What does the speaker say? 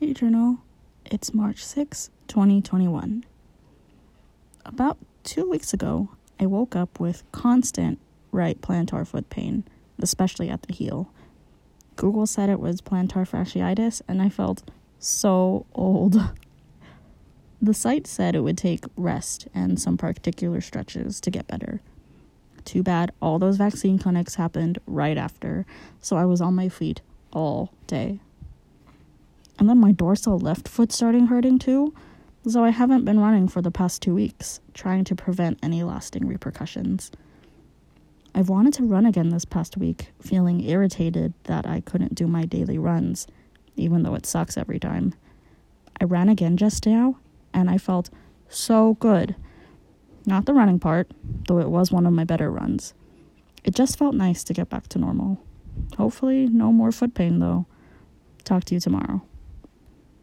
Hey Journal, it's March 6, 2021. About 2 weeks ago, I woke up with constant right plantar foot pain, especially at the heel. Google said it was plantar fasciitis, and I felt so old. The site said it would take rest and some particular stretches to get better. Too bad all those vaccine clinics happened right after, so I was on my feet all day. And then my dorsal left foot starting hurting too, so I haven't been running for the past 2 weeks, trying to prevent any lasting repercussions. I've wanted to run again this past week, feeling irritated that I couldn't do my daily runs, even though it sucks every time. I ran again just now, and I felt so good. Not the running part, though it was one of my better runs. It just felt nice to get back to normal. Hopefully, no more foot pain though. Talk to you tomorrow.